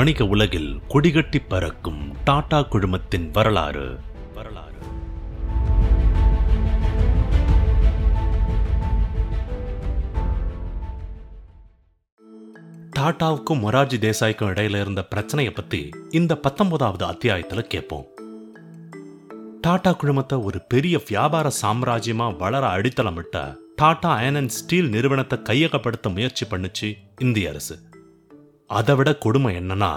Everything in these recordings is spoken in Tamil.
வணிக உலகில் கொடிகட்டி பறக்கும் டாடா குழுமத்தின் வரலாறு. டாடாவுக்கும் மொரார்ஜி தேசாய்க்கும் இடையில இருந்த பிரச்சனையை பத்தி இந்த 19வது அத்தியாயத்துல கேட்போம். டாடா குழுமத்தை ஒரு பெரிய வியாபார சாம்ராஜ்யமா வளர அடித்தளமிட்ட டாடா அயர்ன் அண்ட் ஸ்டீல் நிறுவனத்தை கையகப்படுத்த முயற்சி பண்ணுச்சு இந்திய அரசு. அதை விட கொடுமை என்னன்னா,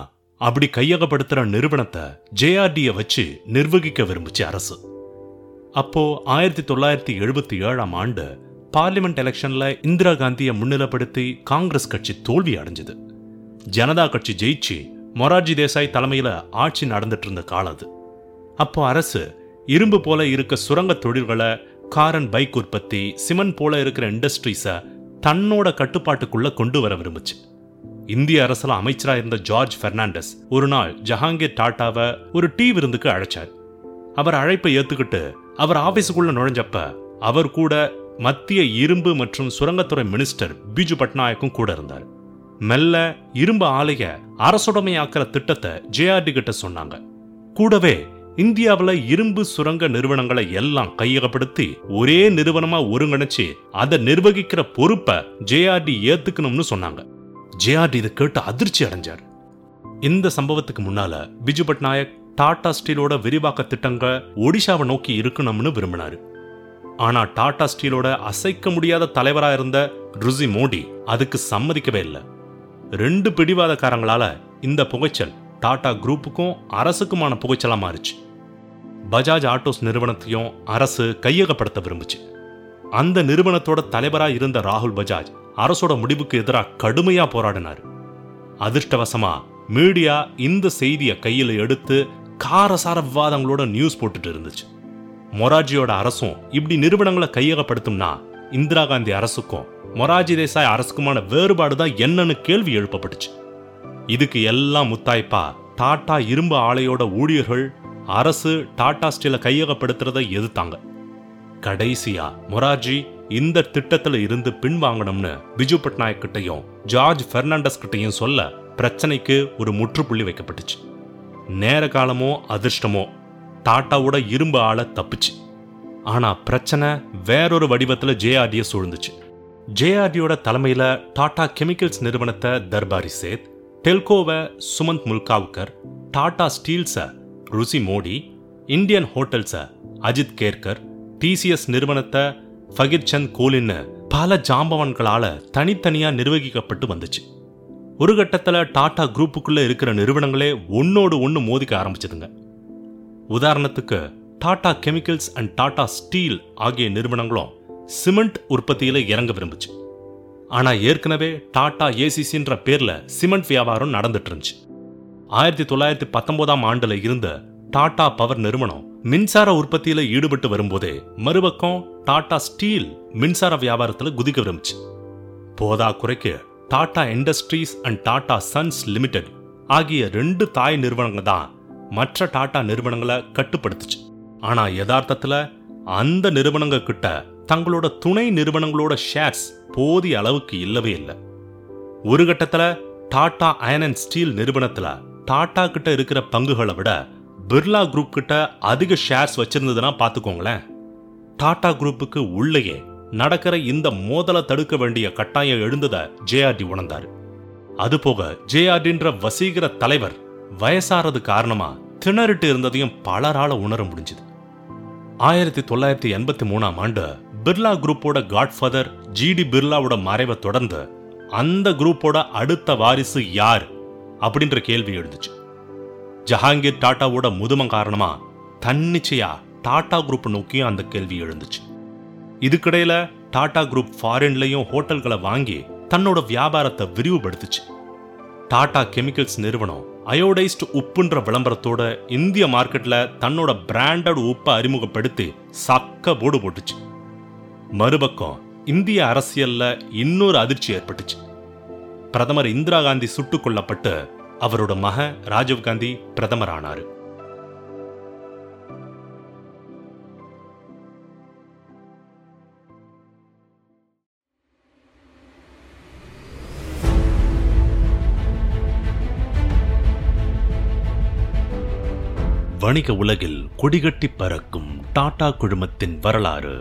அப்படி கையகப்படுத்துற நிறுவனத்தை ஜேஆர்டியை வச்சு நிர்வகிக்க விரும்புச்சு அரசு. அப்போ 1977ஆம் ஆண்டு பார்லிமெண்ட் எலெக்ஷன்ல இந்திரா காந்தியை முன்னிலைப்படுத்தி காங்கிரஸ் கட்சி தோல்வி அடைஞ்சது. ஜனதா கட்சி ஜெயிச்சு மொரார்ஜி தேசாய் தலைமையில ஆட்சி நடந்துட்டு இருந்த காலம் அது. அப்போ அரசு இரும்பு போல இருக்க சுரங்க தொழில்களை, காரன் பைக் உற்பத்தி, சிமெண்ட் போல இருக்கிற இண்டஸ்ட்ரீஸை தன்னோட கட்டுப்பாட்டுக்குள்ள கொண்டு வர விரும்புச்சு. இந்திய அரசுல அமைச்சராக இருந்த ஜார்ஜ் பெர்னாண்டஸ் ஒரு நாள் ஜஹாங்கீர் டாட்டாவை ஒரு டீ விருந்துக்கு அழைச்சார். அவர் அழைப்பை ஏத்துக்கிட்டு அவர் ஆபீஸுக்குள்ள நுழைஞ்சப்ப அவர் கூட மத்திய இரும்பு மற்றும் சுரங்கத்துறை மினிஸ்டர் பிஜு பட்நாயக்கும் கூட இருந்தார். மெல்ல இரும்பு ஆலைய அரசுடைமையாக்குற திட்டத்தை ஜேஆர்டி கிட்ட சொன்னாங்க. கூடவே இந்தியாவில் இரும்பு சுரங்க நிறுவனங்களை எல்லாம் கையகப்படுத்தி ஒரே நிறுவனமா ஒருங்கிணைச்சு அதை நிர்வகிக்கிற பொறுப்பை ஜேஆர்டி ஏத்துக்கணும்னு சொன்னாங்க. ஜேஆர்டி இதை கேட்டு அதிர்ச்சி அடைஞ்சார். இந்த சம்பவத்துக்கு முன்னால பிஜு பட்நாயக் டாடா ஸ்டீலோட விரிவாக்க திட்டங்கள் ஒடிஷாவை நோக்கி இருக்கணும்னு விரும்பினாரு. ஆனா டாடா ஸ்டீலோட அசைக்க முடியாத தலைவராக இருந்த ருசி மோடி அதுக்கு சம்மதிக்கவே இல்லை. ரெண்டு பிடிவாதக்காரங்களால இந்த புகைச்சல் டாடா குரூப்புக்கும் அரசுக்குமான புகைச்சலா மாறிச்சு. பஜாஜ் ஆட்டோஸ் நிறுவனத்தையும் அரசு கையகப்படுத்த விரும்புச்சு. அந்த நிறுவனத்தோட தலைவராக இருந்த ராகுல் பஜாஜ் அரசோட முடிவுக்கு எதிராக கடுமையா போராடினார். அதிர்ஷ்டவசமா மீடியா இந்த செய்தியை கையில் எடுத்து காரசார விவாதங்களோட நியூஸ் போட்டுட்டு இருந்துச்சு. மொரார்ஜியோட அரசும் இப்படி நிறுவனங்களை கையகப்படுத்தும்னா இந்திரா காந்தி அரசுக்கும் மொரார்ஜி தேசாய் அரசுக்குமான வேறுபாடு தான் என்னன்னு கேள்வி எழுப்பப்பட்டுச்சு. இதுக்கு எல்லாம் முத்தாய்ப்பா டாடா இரும்பு ஆலையோட ஊழியர்கள் அரசு டாடா ஸ்டீலை கையகப்படுத்துறதை எதிர்த்தாங்க. கடைசியா மொரார்ஜி இந்த திட்டத்துல இருந்து பின்வாங்கணும்னு பிஜு பட்நாயக் கிட்டையும் ஜார்ஜ் பெர்னாண்டஸ் கிட்டையும் சொல்ல பிரச்சனைக்கு ஒரு முற்றுப்புள்ளி வைக்கப்பட்டுச்சு. நேர காலமோ அதிர்ஷ்டமோ டாட்டாவோட இரும்பு ஆளை தப்பிச்சு. ஆனா பிரச்சனை வேறொரு வடிவத்தில் ஜேஆர்டியை சூழ்ந்துச்சு. ஜேஆர்டியோட தலைமையில டாடா கெமிக்கல்ஸ் நிறுவனத்தை தர்பாரி சேத், டெல்கோவை சுமந்த் முல்காவ்கர், டாடா ஸ்டீல்ஸை ருசி மோடி, இந்தியன் ஹோட்டல்ஸை அஜித் கேர்கர், டிசிஎஸ் நிறுவனத்தை ஃபகித் சந்த் கோலின்னு பல ஜாம்பவான்களால தனித்தனியா நிர்வகிக்கப்பட்டு வந்துச்சு. ஒரு கட்டத்தில் டாடா குரூப்புக்குள்ள இருக்கிற நிறுவனங்களே ஒன்னோடு ஒன்று மோதிக்க ஆரம்பிச்சதுங்க. உதாரணத்துக்கு Tata chemicals and Tata steel ஆகிய நிறுவனங்களும் சிமெண்ட் உற்பத்தியில் இறங்க விரும்புச்சு. ஆனால் ஏற்கனவே டாடா ஏசிசின்ற பேரில் சிமெண்ட் வியாபாரம் நடந்துட்டு இருந்துச்சு. 1919ஆம் ஆண்டில் இருந்த டாடா பவர் நிறுவனம் மின்சார உற்பத்தியில் ஈடுபட்டு வரும்போதே மறுபக்கம் டாடா ஸ்டீல் மின்சார வியாபாரத்தில் குதிக்க விரும்புச்சு. போதா குறைக்கு Tata industries and Tata sons limited ஆகிய ரெண்டு தாய் நிறுவனங்கள் தான் மற்ற டாடா நிறுவனங்களை கட்டுப்படுத்துச்சு. ஆனா யதார்த்தத்துல அந்த நிறுவனங்கள் கிட்ட தங்களோட துணை நிறுவனங்களோட ஷேர்ஸ் போதிய அளவுக்கு இல்லவே இல்லை. ஒரு கட்டத்துல டாடா அயர்ன் அண்ட் ஸ்டீல் நிறுவனத்துல டாடா கிட்ட இருக்கிற பங்குகளை விட பிர்லா குரூப் கிட்ட அதிக ஷேர்ஸ் வச்சிருந்ததுன்னா பாத்துக்கோங்களேன். டாடா குரூப்புக்கு உள்ளேயே நடக்கிற இந்த மோதலை தடுக்க வேண்டிய கட்டாயம் எழுந்ததை ஜேஆர்டி உணர்ந்தாரு. அதுபோக ஜேஆர்டின்ற வசீகர தலைவர் வயசாறது காரணமா திணறிட்டு இருந்ததையும் பலரால உணர முடிஞ்சது. 1983ஆம் ஆண்டு பிர்லா குரூப்போட காட்ஃபாதர் ஜிடி பிர்லாவோட மறைவை தொடர்ந்து அந்த குரூப்போட அடுத்த வாரிசு யார் அப்படின்ற கேள்வி எழுந்துச்சு. ஜஹாங்கீர் டாட்டாவோட முதுமம் காரணமா தன்னிச்சையா டாடா குரூப் நோக்கியும் அந்த கேள்வி எழுந்துச்சு. இதுக்கிடையில டாடா குரூப் ஃபாரின்லையும் ஹோட்டல்களை வாங்கி தன்னோட வியாபாரத்தை விரிவுபடுத்துச்சு. டாடா கெமிக்கல்ஸ் நிறுவனம் அயோடைஸ்டு உப்புன்ற விளம்பரத்தோட இந்திய மார்க்கெட்ல தன்னோட பிராண்டட் உப்பை அறிமுகப்படுத்தி சக்க போடு போட்டுச்சு. மறுபக்கம் இந்திய அரசியல்ல இன்னொரு அதிர்ச்சி ஏற்பட்டுச்சு. பிரதமர் இந்திரா காந்தி சுட்டுக் கொல்லப்பட்டு அவரோட மகன் ராஜீவ் காந்தி பிரதமர் ஆனாரு. வணிக உலகில் கொடிகட்டி பறக்கும் டாடா குழுமத்தின் வரலாறு.